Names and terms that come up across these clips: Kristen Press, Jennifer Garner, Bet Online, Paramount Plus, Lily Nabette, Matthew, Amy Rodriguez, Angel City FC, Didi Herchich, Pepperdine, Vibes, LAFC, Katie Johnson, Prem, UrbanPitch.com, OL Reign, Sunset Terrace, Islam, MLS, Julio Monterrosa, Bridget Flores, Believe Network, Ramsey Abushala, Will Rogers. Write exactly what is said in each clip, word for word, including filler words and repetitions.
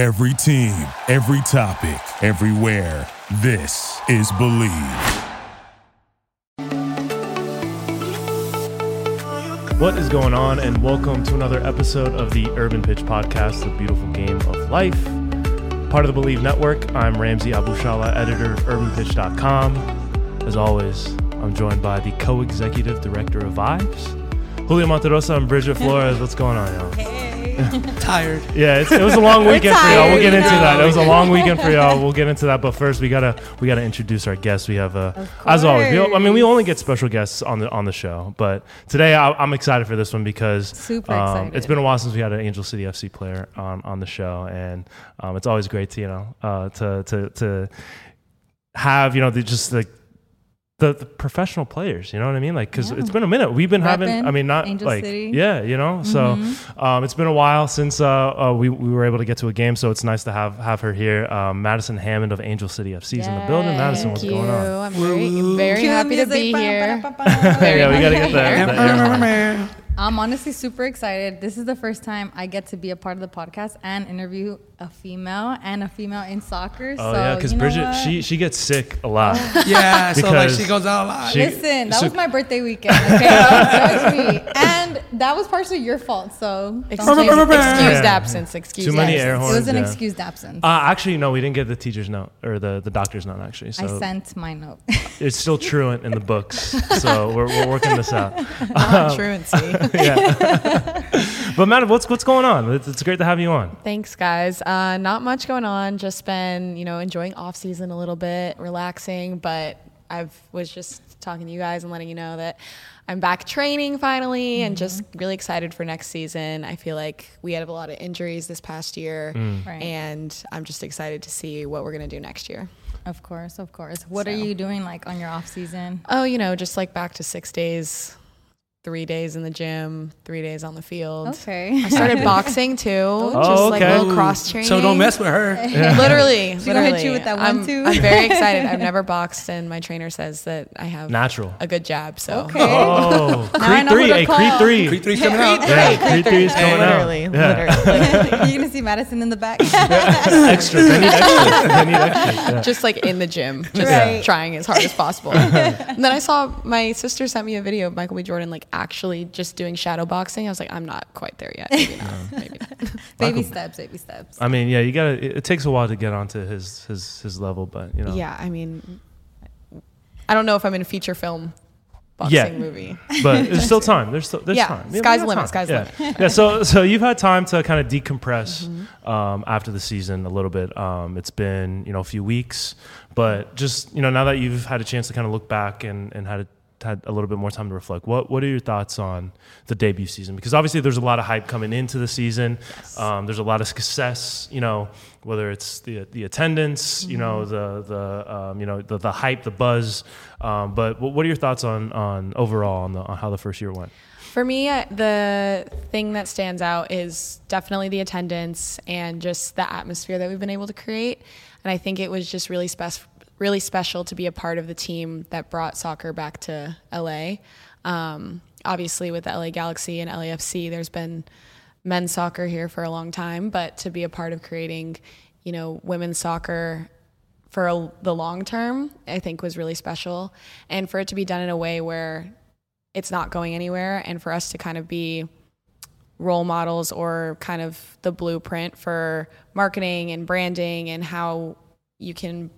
Every team, every topic, everywhere. This is Believe. What is going on, and welcome to another episode of the Urban Pitch Podcast, the beautiful game of life. Part of the Believe Network, I'm Ramsey Abushala, editor of Urban Pitch dot com. As always, I'm joined by the co-executive director of Vibes, Julio Monterrosa, and Bridget Flores. What's going on, y'all? Hey. Tired. Yeah, it's, it was a long weekend tired, for y'all. We'll get into know. that. It was a long weekend for y'all. We'll get into that. But first, we gotta we gotta introduce our guests. We have a as always. We, I mean, we only get special guests on the on the show. But today, I, I'm excited for this one because super um, it's been a while since we had an Angel City F C player on, on the show, and um, it's always great to you know uh, to to to have you know the, just like. The, the professional players, you know what I mean? Like, because yeah. it's been a minute. We've been Rappin', having, I mean, not Angel like, City. yeah, you know? Mm-hmm. So um, it's been a while since uh, uh, we, we were able to get to a game. So it's nice to have have her here. Um, Madison Hammond of Angel City F C is in the building. Madison, Thank what's you. going on? I'm very, very happy to be here. Yeah, we got to get that. I'm honestly super excited. This is the first time I get to be a part of the podcast and interview a female and a female in soccer. Oh, so, yeah, because you know Bridget, what? she she gets sick a lot. Yeah, so like she goes out a lot. She, Listen, that so, was my birthday weekend, okay? That was me. And that was partially your fault, so excused, excused absence. Excused Too many absence. air horns. It was an yeah. excused absence. Uh, actually, no, we didn't get the teacher's note or the, the doctor's note, actually. So I sent my note. It's still truant in the books, so we're, we're working this out. Not um, truancy. Yeah. But Madam, what's what's going on? It's, it's great to have you on. Thanks, guys. Uh, not much going on. Just been, you know, enjoying off season a little bit, relaxing. But I was just talking to you guys and letting you know that I'm back training finally, mm-hmm. and just really excited for next season. I feel like we had a lot of injuries this past year, mm. right. and I'm just excited to see what we're gonna do next year. Of course, of course. What so. are you doing like on your off season? Oh, you know, just like back to six days. Three days in the gym, three days on the field. Okay. I started boxing too. Oh, just okay. like little cross training. So don't mess with her. Yeah. Literally. She's going to hit you with that one I'm, too. I'm very excited. I've never boxed, and my trainer says that I have Natural. a good jab. So. Okay. Oh, Creed three. Hey, Creed three. Creed three's coming out. Yeah, Creed three is coming out. Literally. Literally. You're going to see Madison in the back. Extra. They need extra. They need extra. Yeah. Just like in the gym. Just right. trying as hard as possible. And then I saw my sister sent me a video of Michael B. Jordan, like, actually just doing shadow boxing. I was like, I'm not quite there yet. Maybe not. Yeah. Maybe not. Baby Michael, steps, baby steps. I mean, yeah, you gotta, it, it takes a while to get onto his, his, his level, but you know. Yeah. I mean, I don't know if I'm in a feature film boxing yeah, movie, but there's still time. There's still, there's yeah, time. Sky's the limit, time. Sky's the yeah. limit. Yeah. So, so you've had time to kind of decompress, mm-hmm. um, after the season a little bit. Um, it's been, you know, a few weeks, but just, you know, now that you've had a chance to kind of look back and, and had a, had a little bit more time to reflect. What What are your thoughts on the debut season? Because obviously there's a lot of hype coming into the season. Yes. Um, there's a lot of success, you know, whether it's the the attendance, mm-hmm. you know, the the um, you know the the hype, the buzz. Um, but what are your thoughts on on overall on, the, on how the first year went? For me, the thing that stands out is definitely the attendance and just the atmosphere that we've been able to create. And I think it was just really special. really special to be a part of the team that brought soccer back to L A. Um, obviously with the L A Galaxy and L A F C, there's been men's soccer here for a long time, but to be a part of creating, you know, women's soccer for a, the long term, I think was really special. And for it to be done in a way where it's not going anywhere, and for us to kind of be role models or kind of the blueprint for marketing and branding and how you can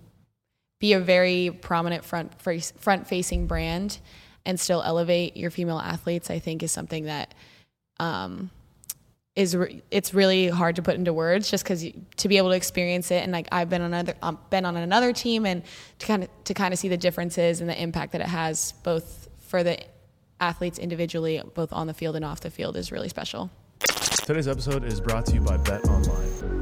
be a very prominent front face, front facing brand and still elevate your female athletes, I think is something that um, is re- it's really hard to put into words, just because to be able to experience it. And like I've been on another um, been on another team, and to kind of to kind of see the differences and the impact that it has both for the athletes individually, both on the field and off the field, is really special. Today's episode is brought to you by Bet Online.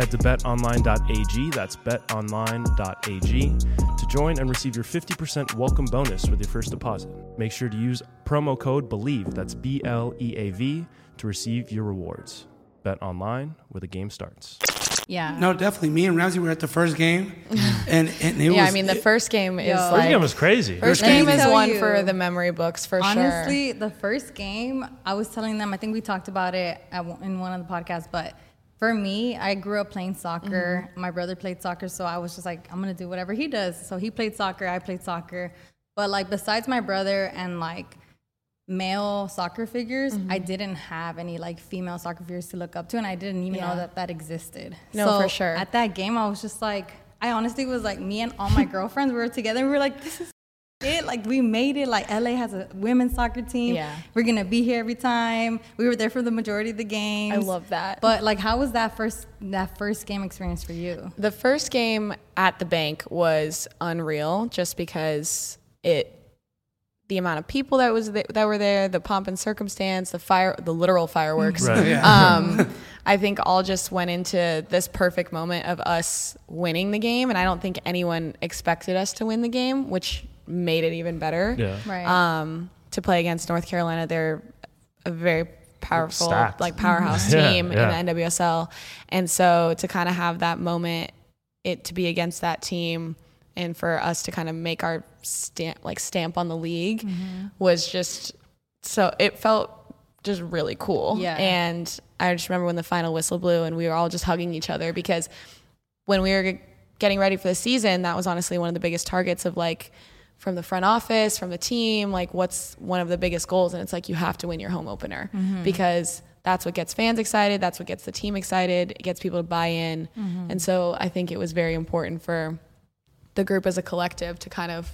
Head to bet online dot a g, that's bet online dot a g, to join and receive your fifty percent welcome bonus with your first deposit. Make sure to use promo code BELIEVE, that's B L E A V, to receive your rewards. Bet Online, where the game starts. Yeah. No, definitely. Me and Ramsey were at the first game, and, and it yeah, was... Yeah, I mean, the first game is yeah. like... First game was crazy. First, first game is one you. for the memory books, for Honestly, sure. Honestly, the first game, I was telling them, I think we talked about it at, in one of the podcasts, but for me, I grew up playing soccer. Mm-hmm. My brother played soccer, so I was just like, I'm going to do whatever he does. So he played soccer, I played soccer. But, like, besides my brother and, like, male soccer figures, mm-hmm. I didn't have any like female soccer figures to look up to, and I didn't even yeah. know that that existed. No, so for sure. At that game, I was just like, I honestly was like, me and all my girlfriends, we were together, and we were like, this is it. Like, we made it. Like, L A has a women's soccer team. Yeah. We're going to be here every time. We were there for the majority of the games. I love that. But, like, how was that first that first game experience for you? The first game at the bank was unreal, just because it... the amount of people that was th- that were there, the pomp and circumstance, the fire, the literal fireworks. Right. Yeah. Um, I think all just went into this perfect moment of us winning the game, and I don't think anyone expected us to win the game, which made it even better. Yeah. Right. Um, to play against North Carolina, they're a very powerful, Stacked. like powerhouse team yeah, yeah. in the N W S L, and so to kind of have that moment, it to be against that team. And for us to kind of make our stamp, like stamp on the league, mm-hmm. was just so it felt just really cool. Yeah. And I just remember when the final whistle blew and we were all just hugging each other, because when we were getting ready for the season, that was honestly one of the biggest targets of like from the front office, from the team, like what's one of the biggest goals. And it's like, you have to win your home opener, mm-hmm. because that's what gets fans excited. That's what gets the team excited. It gets people to buy in. Mm-hmm. And so I think it was very important for the group as a collective to kind of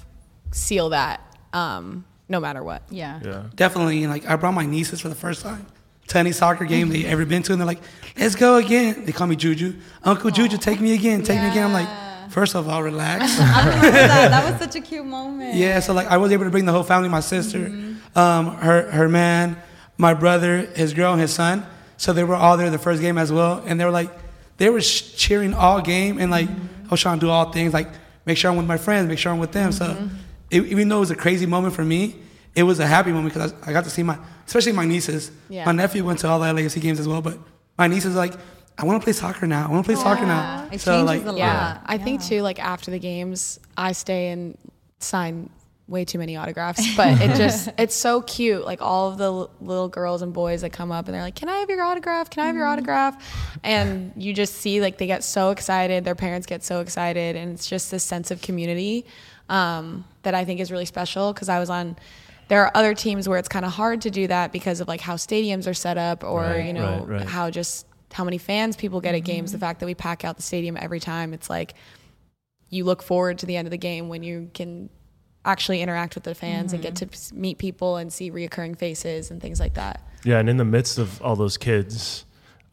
seal that um, no matter what. Yeah. yeah. Definitely. Like, I brought my nieces for the first time to any soccer game they ever been to, and they're like, let's go again. They call me Juju. Uncle Aww. Juju, take me again. Take yeah. me again. I'm like, first of all, relax. I remember that. That was such a cute moment. Yeah. So, like, I was able to bring the whole family, my sister, mm-hmm. um, her, her man, my brother, his girl, and his son. So they were all there the first game as well. And they were like, they were cheering all game. And, like, mm-hmm. I was trying to do all things. Like, make sure I'm with my friends, make sure I'm with them. Mm-hmm. So it, even though it was a crazy moment for me, it was a happy moment because I, I got to see my, especially my nieces. Yeah. My nephew went to all the L A F C games as well, but my nieces are like, I want to play soccer now. I want to play yeah. soccer now. It so changes like, a lot. Yeah. I yeah. think too, like after the games, I stay and sign way too many autographs, but it just, it's so cute. Like all of the l- little girls and boys that come up and they're like, can I have your autograph? Can I have your autograph? And you just see like they get so excited. Their parents get so excited. And it's just this sense of community um, that I think is really special. Cause I was on, there are other teams where it's kind of hard to do that because of like how stadiums are set up or, right, you know, right, right. how just how many fans people get at mm-hmm. games. The fact that we pack out the stadium every time, it's like, you look forward to the end of the game when you can actually interact with the fans mm-hmm. and get to meet people and see reoccurring faces and things like that. Yeah, and in the midst of all those kids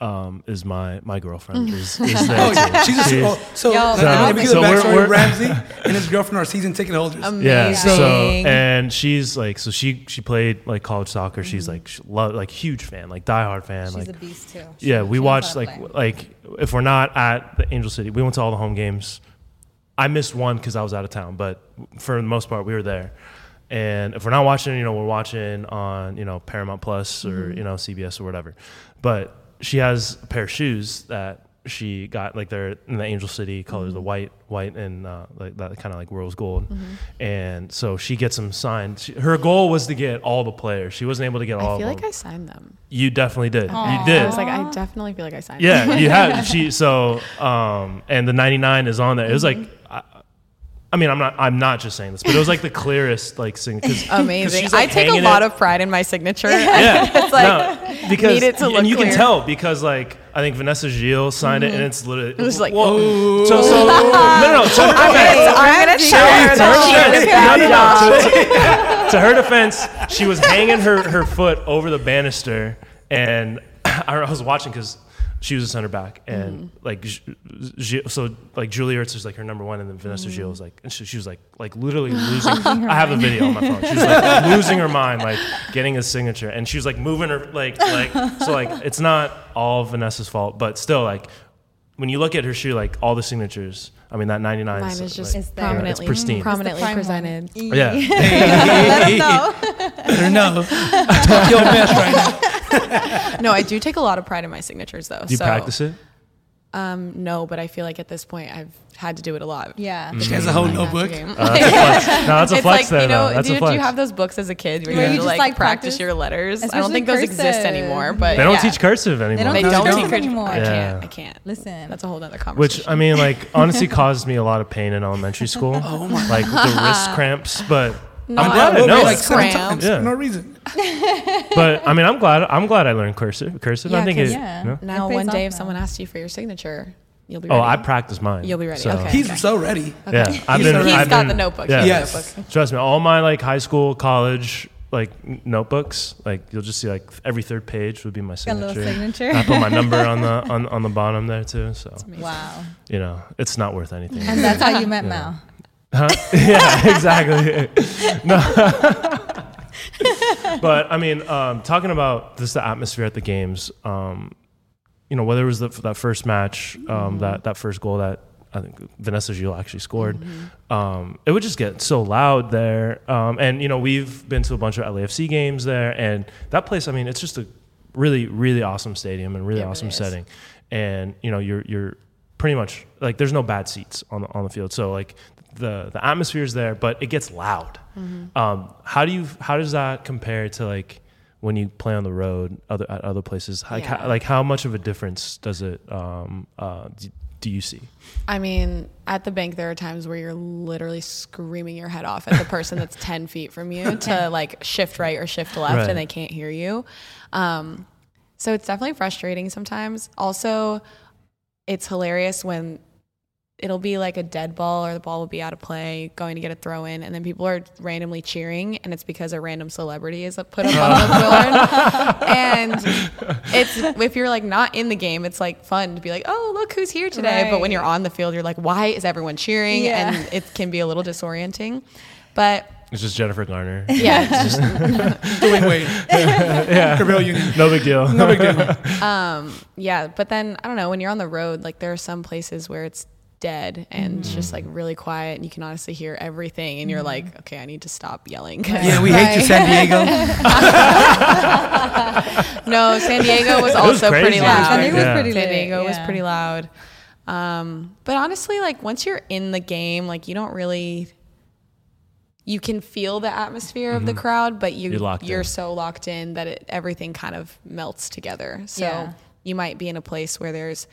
um, is my my girlfriend. is, is there oh, too. She's she a, so Yo, so, let me give so the backstory. We're, we're Ramsey and his girlfriend are season ticket holders. Amazing. Yeah, so and she's like, so she she played like college soccer. Mm-hmm. She's like she loved, like huge fan, like diehard fan. She's like, a beast too. She, yeah, we watched like w- like if we're not at the Angel City, we went to all the home games. I missed one because I was out of town, but for the most part, we were there. And if we're not watching, you know, we're watching on, you know, Paramount Plus or, mm-hmm. you know, C B S or whatever. But she has a pair of shoes that she got, like they're in the Angel City colors, mm-hmm. the white, white and uh, like that kind of like rose gold. Mm-hmm. And so she gets them signed. She, her goal was to get all the players. She wasn't able to get all of them. I feel like I signed them. You definitely did. Aww. You did. I was like, I definitely feel like I signed yeah, them. Yeah, you have. She, so, um, and the ninety-nine is on there. It was mm-hmm. like, I mean, I'm not. I'm not just saying this, but it was like the clearest, like signature. Amazing. Like, I take a lot it. of pride in my signature. Yeah, it's like no, because need it to y- look and you clear. Can tell because like I think Vanessa Gilles signed mm-hmm. it, and it's literally it was like whoa. So so no no. no to her defense, I'm gonna share that. To her defense, she was hanging her her foot over the banister, and I was watching because she was a center back, and mm-hmm. like, so like Julie Ertz is like her number one, and then Vanessa mm-hmm. Gilles was like, and she, she was like, like literally losing. I have a video on my phone. She was like losing her mind, like getting a signature, and she was like moving her, like, like so, like it's not all Vanessa's fault, but still, like when you look at her shoe, like all the signatures, I mean, that ninety-nine Mine is, is just like, prominently, it's pristine. Prominently it's presented. E. Yeah. Let us know. I don't know. Talk your best right now. No, I do take a lot of pride in my signatures, though. Do you so. practice it? Um, no, but I feel like at this point I've had to do it a lot. Yeah. Mm-hmm. She has a whole notebook. Uh, that's no, that's a flex though. Like, you know, that's do, a flex. Do you have those books as a kid where, where you, you had to like, like practice, practice your letters? Especially I don't think cursive. those exist anymore. But They don't yeah. teach cursive anymore. They don't, they don't teach cursive anymore. I can't. I can't. Listen. That's a whole other conversation. Which, I mean, like, honestly caused me a lot of pain in elementary school. Oh my. Like the wrist cramps, but... No, I'm glad I know like seven times yeah. for no reason. But I mean, I'm glad. I'm glad I learned cursive. Cursive. Yeah, I think it. Yeah. You know? Now, it one day, if now. someone asks you for your signature, you'll be. ready. Oh, I practice mine. You'll be ready. So. Okay, he's okay. so ready. Okay. Yeah, I've he's been. So he's I've got been, the notebook. Yeah. Yes. The notebook. Trust me. All my like high school, college, like notebooks, like you'll just see like every third page would be my signature. A little signature. I put my number on the on, on the bottom there too. So wow. You know, it's not worth anything. And that's how you met Mal. Huh? Yeah, exactly. No. But I mean, um, talking about just the atmosphere at the games, um, you know, whether it was the, that first match, um, mm-hmm. that, that first goal that I think Vanessa Gilles actually scored, mm-hmm. um, it would just get so loud there. Um, and, you know, we've been to a bunch of L A F C games there, and that place, I mean, it's just a really, really awesome stadium and really yeah, awesome really setting. Is. And, you know, you're, you're pretty much like, there's no bad seats on the, on the field. So like, the the atmosphere is there, but it gets loud. Mm-hmm. Um, how do you how does that compare to like when you play on the road other at other places? Like yeah. how, like how much of a difference does it um, uh, do, do you see? I mean, at the bank there are times where you're literally screaming your head off at the person that's ten feet from you to like shift right or shift left, right. and they can't hear you. Um, so it's definitely frustrating sometimes. Also, it's hilarious when. It'll be like a dead ball or the ball will be out of play, going to get a throw in, and then people are randomly cheering, and it's because a random celebrity is put up on the field. And it's if you're like not in the game, it's like fun to be like, oh, look who's here today. Right. But when you're on the field, you're like, why is everyone cheering? Yeah. And it can be a little disorienting. But it's just Jennifer Garner. Yeah. It's just wait, wait. Yeah. No big deal. No big deal. Um, yeah, but then I don't know, when you're on the road, like there are some places where it's dead and mm. just like really quiet, and you can honestly hear everything, and you're like, okay, I need to stop yelling. Yeah, we right. hate you, San Diego. No, San Diego was also was pretty loud. San Diego, yeah. was, pretty San Diego yeah. was pretty loud. Um, but honestly, like once you're in the game, like you don't really, you can feel the atmosphere mm-hmm. of the crowd, but you you're, you're so locked in that it, everything kind of melts together. So yeah. you might be in a place where there's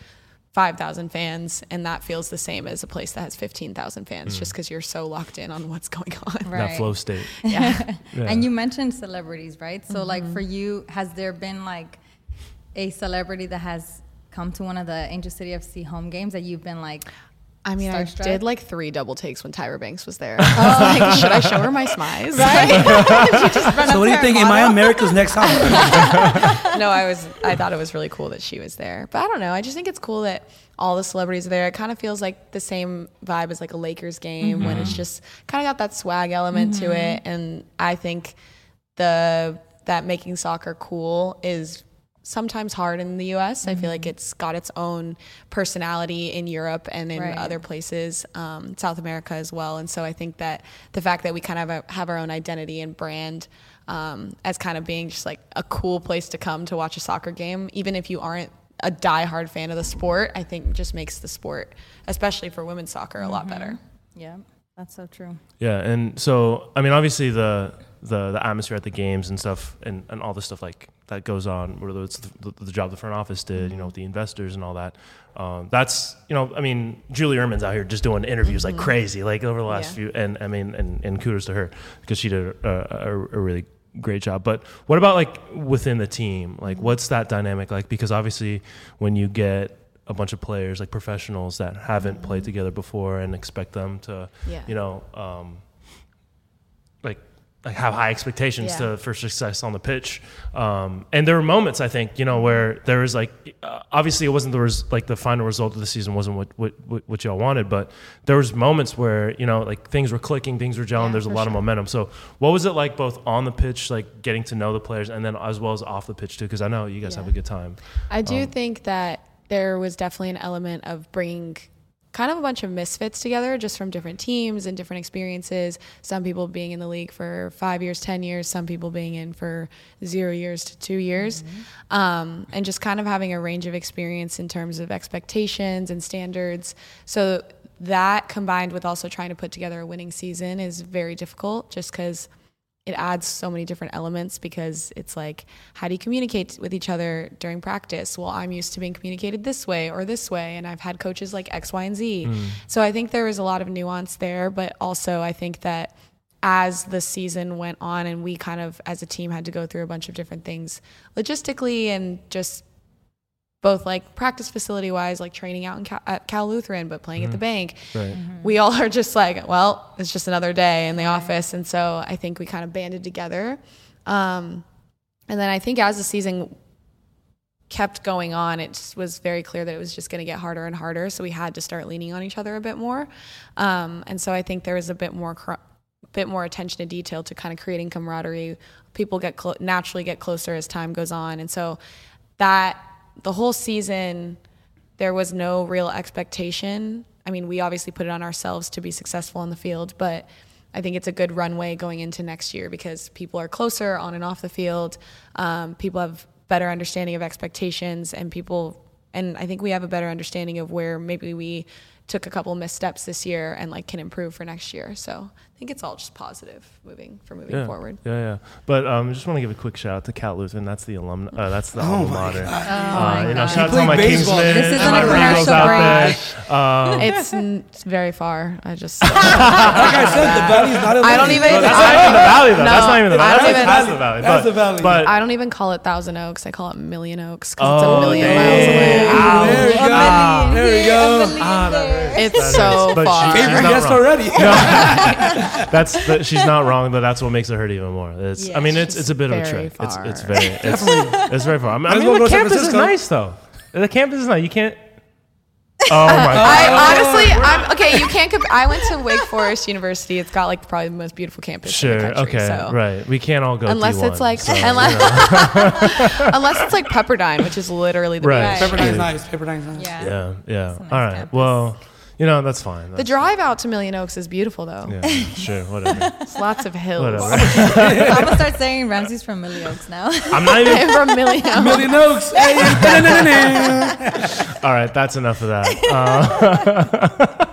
five thousand fans, and that feels the same as a place that has fifteen thousand fans mm. just because you're so locked in on what's going on. Right. That flow state. Yeah. yeah. And you mentioned celebrities, right? So, mm-hmm. like, for you, has there been, like, a celebrity that has come to one of the Angel City F C home games that you've been, like, I mean, starstruck? I did, like, three double takes when Tyra Banks was there. I was like, should I show her my smize? Right? Did you just run so what do you think? Model? Am I America's Next Top Model? No, I was. I thought it was really cool that she was there. But I don't know. I just think it's cool that all the celebrities are there. It kind of feels like the same vibe as like a Lakers game mm-hmm. when it's just kind of got that swag element mm-hmm. to it. And I think the that making soccer cool is sometimes hard in the U S Mm-hmm. I feel like it's got its own personality in Europe and in right. other places, um, South America as well. And so I think that the fact that we kind of have our own identity and brand Um, as kind of being just like a cool place to come to watch a soccer game, even if you aren't a diehard fan of the sport, I think just makes the sport, especially for women's soccer, a mm-hmm. lot better. Yeah, that's so true. Yeah, and so, I mean, obviously the the, the atmosphere at the games and stuff and, and all the stuff like that goes on, whether it's the, the, the job the front office did, mm-hmm. you know, with the investors and all that. Um, that's, you know, I mean, Julie Erman's out here just doing interviews mm-hmm. like crazy, like over the last yeah. few, and I mean, and, and kudos to her because she did a, a, a really great job. But what about like within the team? Like what's that dynamic like? Because obviously when you get a bunch of players, like professionals that haven't mm-hmm. played together before and expect them to, yeah. you know, um, like, like have high expectations yeah. to for success on the pitch. Um, and there were moments I think, you know, where there was like, uh, obviously it wasn't, there was like the final result of the season wasn't what, what, what y'all wanted, but there was moments where, you know, like things were clicking, things were gelling. Yeah, there's a lot sure. of momentum. So what was it like both on the pitch, like getting to know the players, and then as well as off the pitch too? Cause I know you guys yeah. have a good time. I do um, think that there was definitely an element of bringing kind of a bunch of misfits together just from different teams and different experiences. Some people being in the league for five years, ten years, some people being in for zero years to two years. Mm-hmm. Um, and just kind of having a range of experience in terms of expectations and standards. So that combined with also trying to put together a winning season is very difficult just because it adds so many different elements, because it's like, how do you communicate with each other during practice? Well, I'm used to being communicated this way or this way, and I've had coaches like X, Y, and Z. Mm. So I think there was a lot of nuance there, but also I think that as the season went on and we kind of as a team had to go through a bunch of different things logistically and just both like practice facility wise, like training out in Cal, at Cal Lutheran, but playing mm-hmm. at the bank. Right. Mm-hmm. We all are just like, well, it's just another day in the right. office. And so I think we kind of banded together. Um, and then I think as the season kept going on, it was very clear that it was just going to get harder and harder. So we had to start leaning on each other a bit more. Um, and so I think there was a bit more cr- bit more attention to detail to kind of creating camaraderie. People get cl- naturally get closer as time goes on. And so that, the whole season, there was no real expectation. I mean, we obviously put it on ourselves to be successful on the field, but I think it's a good runway going into next year because people are closer on and off the field. Um, people have better understanding of expectations, and people, and I think we have a better understanding of where maybe we took a couple missteps this year and like can improve for next year. So I think it's all just positive moving for moving yeah. forward. Yeah, yeah. But um, just want to give a quick shout out to Cal Lutheran. That's the alumni. Uh, that's the oh alma mater. Oh uh, you know, shout out to all my Kingsmen, my Regals out there. Um, it's, n- it's very far. I just. Like I said, the valley's not. A I don't even. No, that's not even the valley though. No, that's not even the valley. That's, that's the valley. That's the valley. But I don't even call it Thousand Oaks. I call it Million Oaks because oh, it's a million dang. miles away. Ow. There we go. There we go. Ah, it's that so but far. She, favorite guest already. No, that's the, she's not wrong, but that's what makes it hurt even more. It's, yeah, I mean, it's it's a bit of a trek. It's it's very it's, it's very far. I mean, I mean the campus is nice though. The campus is nice. You can't. Oh my God! I honestly, I'm, okay. You can't. Comp- I went to Wake Forest University. It's got like probably the most beautiful campus. Sure. In the country, okay. So. Right. We can't all go. Unless D one, it's like, so, unless, you know. unless it's like Pepperdine, which is literally the right. Best. Pepperdine's yeah. nice. Pepperdine's nice. Yeah. Yeah. yeah. Nice all right. Campus. Well. You know, that's fine. That's the drive fine. Out to Million Oaks is beautiful, though. Yeah, sure, whatever. It's lots of hills. Whatever. I'm going to start saying Ramsey's from Million Oaks now. I'm not even. I'm from Million Oaks. Million Oaks. All right, that's enough of that. Uh,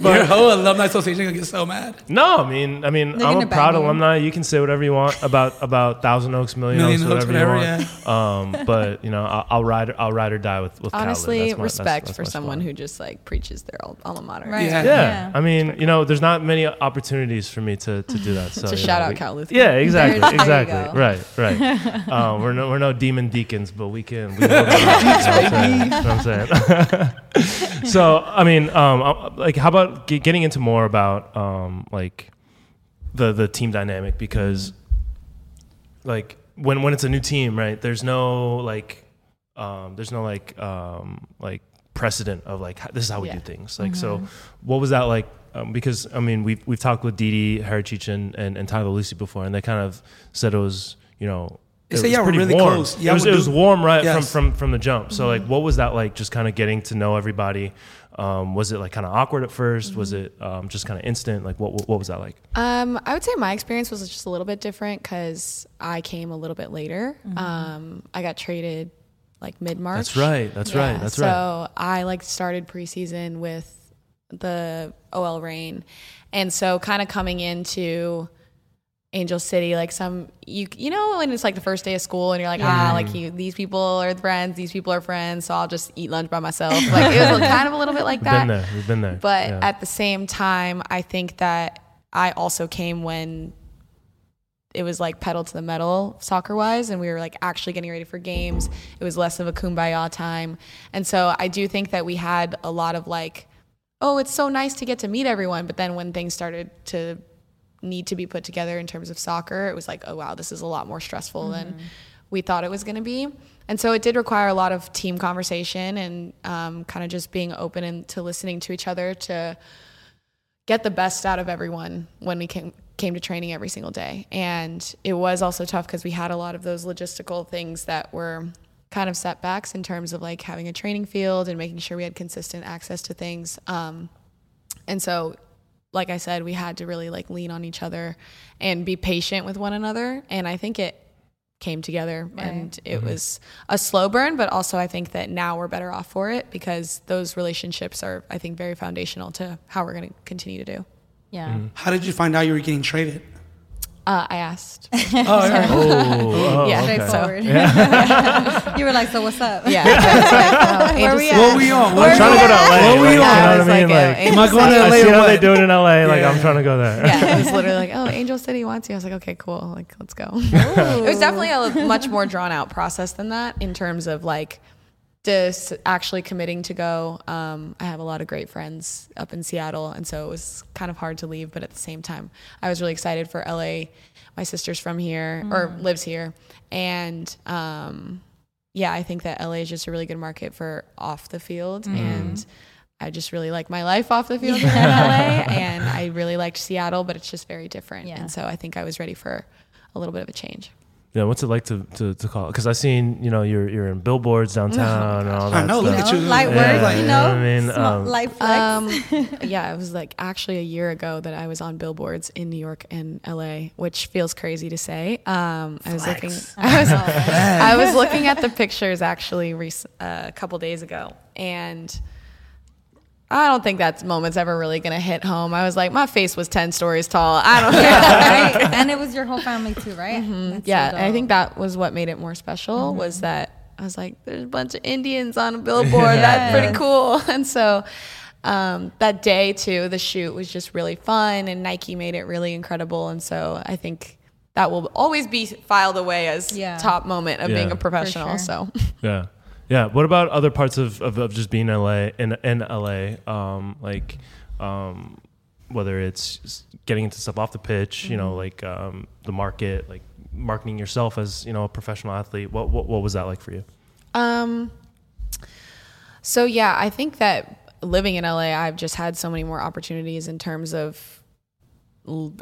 but your whole alumni association gonna get so mad. No, I mean, I mean, They're I'm a proud alumni. You can say whatever you want about about Thousand Oaks, Million, Million Oaks, whatever, whatever you want. Yeah. Um, but you know, I'll, I'll ride, I'll ride or die with with. Honestly, that's my, respect that's, that's for someone spot. Who just like preaches their alma mater. Right. Yeah. Yeah. yeah, I mean, you know, there's not many opportunities for me to, to do that. So to shout know, out we, Cal Lutheran. Yeah, exactly, there, exactly, there right, right. um, we're no we're no demon deacons, but we can. We hold on, you know what I'm saying? I'm saying. So I mean, um, like, how about getting into more about um, like the the team dynamic, because like when when it's a new team, right? There's no like um, there's no like um, like precedent of like this is how we yeah. do things. Like mm-hmm. so, what was that like? Um, because I mean we've we've talked with Didi, Herchich, and and, and Tyler Lucy before, and they kind of said it was you know it so, was yeah, pretty really warm. Close. Yeah, it was, it was warm right yes. from from from the jump. So mm-hmm. like what was that like? Just kind of getting to know everybody. Um, was it like kind of awkward at first? Mm-hmm. Was it um, just kind of instant? Like what, what what was that like? Um, I would say my experience was just a little bit different because I came a little bit later. Mm-hmm. Um, I got traded like mid-March. That's right. That's yeah. right. That's so right. So I like started preseason with the O L Reign, and so kind of coming into Angel City, like some you you know, and it's like the first day of school, and you're like, ah, like you, these people are friends, these people are friends, so I'll just eat lunch by myself. Like it was kind of a little bit like that. We've been there, we've been there. But yeah. at the same time, I think that I also came when it was like pedal to the metal soccer wise, and we were like actually getting ready for games. It was less of a kumbaya time, and so I do think that we had a lot of like, oh, it's so nice to get to meet everyone. But then when things started to need to be put together in terms of soccer, it was like, oh wow, this is a lot more stressful mm-hmm. than we thought it was going to be. And so it did require a lot of team conversation and um, kind of just being open and to listening to each other to get the best out of everyone when we came, came to training every single day. And it was also tough because we had a lot of those logistical things that were kind of setbacks in terms of like having a training field and making sure we had consistent access to things. Um, and so, like I said, we had to really like lean on each other and be patient with one another. And I think it came together, right. and it mm-hmm. was a slow burn, but also I think that now we're better off for it because those relationships are, I think, very foundational to how we're going to continue to do. Yeah. Mm-hmm. How did you find out you were getting traded? Uh, I asked. Oh, yeah. oh, oh yeah. Straightforward. So, yeah. You were like, so what's up? Yeah. Like, oh, where we at? What we on? What I'm trying to go to L A. What we on? I was like, am I going to L A? I see how they do it in L A. Like, I'm trying to go there. Yeah. It was literally like, oh, Angel City wants you. I was like, okay, cool. Like, let's go. It was definitely a much more drawn out process than that in terms of like just actually committing to go. Um, I have a lot of great friends up in Seattle, and so it was kind of hard to leave, but at the same time, I was really excited for L A. My sister's from here, mm. or lives here, and um, yeah, I think that L A is just a really good market for off the field, mm. and I just really like my life off the field yeah. in L A, and I really liked Seattle, but it's just very different, yeah. and so I think I was ready for a little bit of a change. Yeah, what's it like to to, to call? Because I've seen, you know, you're you're in billboards downtown oh, and all that. I know, stuff. Look at you, light work, yeah, you know. You know I mean, light flex. Um, yeah, it was like actually a year ago that I was on billboards in New York and L A, which feels crazy to say. Um, I was flex. looking, I was, I was looking at the pictures actually rec- uh, a couple days ago, and I don't think that moment's ever really going to hit home. I was like, my face was ten stories tall. I don't know. Yeah, right? And it was your whole family too, right? Mm-hmm. Yeah, so I think that was what made it more special mm-hmm. was that I was like, there's a bunch of Indians on a billboard. yeah. That's pretty cool. And so um, that day too, the shoot was just really fun, and Nike made it really incredible. And so I think that will always be filed away as yeah. top moment of yeah. being a professional. Sure. So yeah. Yeah. What about other parts of, of, of just being L A in in L A? Um, like um, whether it's getting into stuff off the pitch, mm-hmm. you know, like um, the market, like marketing yourself as, you know, a professional athlete. What what, what was that like for you? Um. So yeah, I think that living in L A, I've just had so many more opportunities in terms of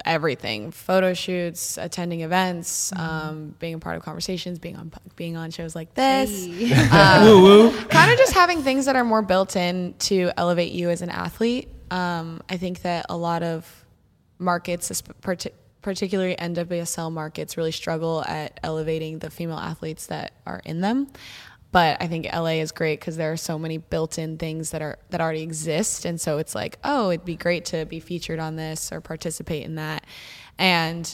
everything: photo shoots, attending events, mm-hmm. um, being a part of conversations, being on being on shows like this, hey. um, woo woo. Kind of just having things that are more built in to elevate you as an athlete. Um, I think that a lot of markets, partic- particularly N W S L markets, really struggle at elevating the female athletes that are in them. But I think L A is great because there are so many built-in things that are that already exist. And so it's like, oh, it'd be great to be featured on this or participate in that. And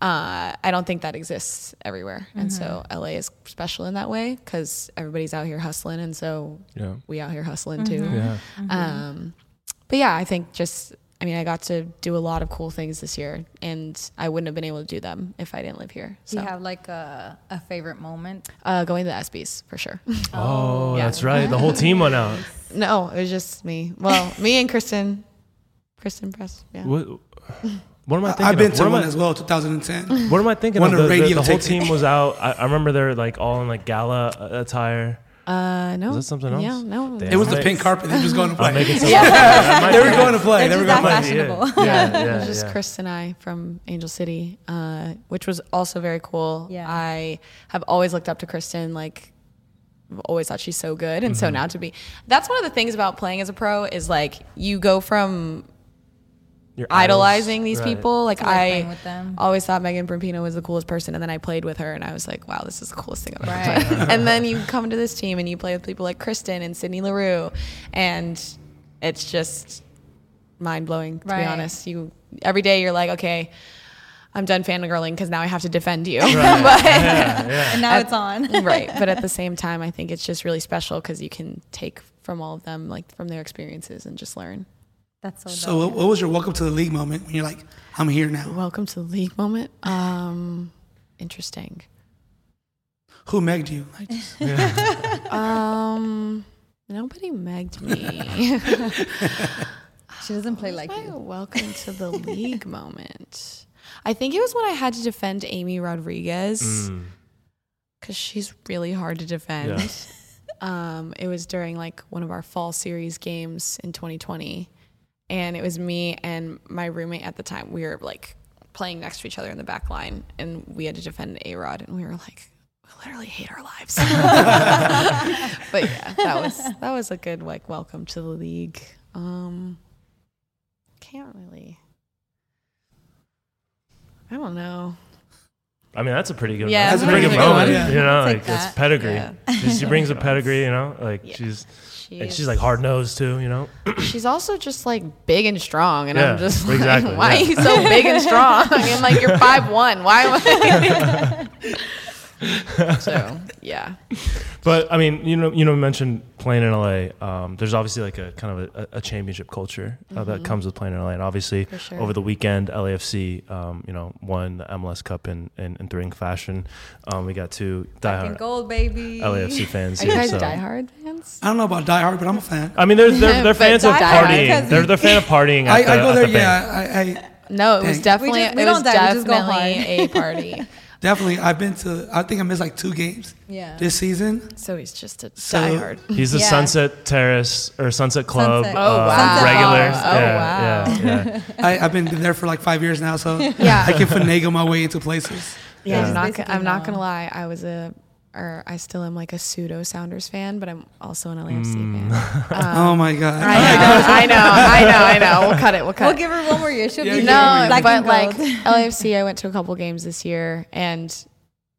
uh, I don't think that exists everywhere. Mm-hmm. And so L A is special in that way because everybody's out here hustling. And so yeah. we out here hustling mm-hmm. too. Yeah. Mm-hmm. Um, but yeah, I think just, I mean, I got to do a lot of cool things this year, and I wouldn't have been able to do them if I didn't live here. So. Do you have like a, a favorite moment? Uh, going to the ESPYs for sure. Oh, yeah. That's right. The whole team went out. No, it was just me. Well, me and Kristen, Kristen Press. Yeah. What, what am I thinking? I've been of? to what one I, as well, two thousand ten. What am I thinking? Of? The, the, the whole ticket. team was out. I, I remember they're like all in like gala attire. Uh no. Is that something else? Yeah, no. Damn. It was the pink carpet. They were just going to play. yeah. They were going to play. They were going to play. Yeah. Yeah. Yeah. Yeah. It was just yeah. Chris and I from Angel City, uh, which was also very cool. Yeah. I have always looked up to Kristen, like I've always thought she's so good. And mm-hmm. so now to be that's one of the things about playing as a pro is like you go from Your idolizing idols. these right. people. Like I always thought Megan Brumpino was the coolest person, and then I played with her and I was like, wow, this is the coolest thing I've ever done. Right. And then you come to this team and you play with people like Kristen and Sydney LaRue, and it's just mind blowing to right. be honest. You every day you're like, okay, I'm done fangirling because now I have to defend you. Right. but yeah, yeah. And now at, it's on. right. But at the same time, I think it's just really special because you can take from all of them, like from their experiences, and just learn. That's so so what, what was your welcome to the league moment when you're like, I'm here now? Welcome to the league moment? Um, interesting. Who megged you? I just, yeah. um, nobody megged me. She doesn't play like you. Welcome to the league moment. I think it was when I had to defend Amy Rodriguez because mm. she's really hard to defend. Yeah. Um, it was during like one of our fall series games in twenty twenty. And it was me and my roommate at the time. We were like playing next to each other in the back line, and we had to defend A-Rod, and we were like, we literally hate our lives. But yeah, that was that was a good like welcome to the league. Um, can't really. I don't know. I mean, that's a pretty good. Yeah, that's a pretty good moment. Yeah. You know, it's like, like that. It's pedigree. Yeah. She, she brings a pedigree. You know, like yeah. she's she and she's like hard nosed too. You know, she's also just like big and strong, and yeah, I'm just exactly, like, why yeah. are you so big and strong? I mean, like you're five one. Why? Am I? So yeah. But I mean, you know, you know, you mentioned playing in L A. Um, there's obviously like a kind of a, a championship culture uh, mm-hmm. that comes with playing in L A. And obviously, for sure, over the weekend, L A F C, um, you know, won the M L S Cup in in, in three-ring fashion. Um, we got two diehard gold baby L A F C fans. Are you guys so. diehard fans? I don't know about diehard, but I'm a fan. I mean, they're they're, they're fans of partying. They're they're fan of partying. I, at the, I go there. The yeah, I, I. No, it dang. was definitely just, it was die, definitely a party. Definitely. I've been to, I think I missed like two games yeah. this season. So he's just a so diehard. He's a yeah. Sunset Terrace or Sunset Club Sunset. Oh, uh, wow. regular. Oh, yeah, oh, wow. Yeah, yeah. I, I've been there for like five years now, so yeah. I can finagle my way into places. Yeah, yeah. I'm not, I'm not going to lie. I was a, or I still am like a pseudo Sounders fan, but I'm also an L A F C mm. fan. Um, oh my God. I know, I know, I know, I know. We'll cut it, we'll cut we'll it. We'll give her one more year. She'll yeah, be No, but like L A F C, I went to a couple games this year and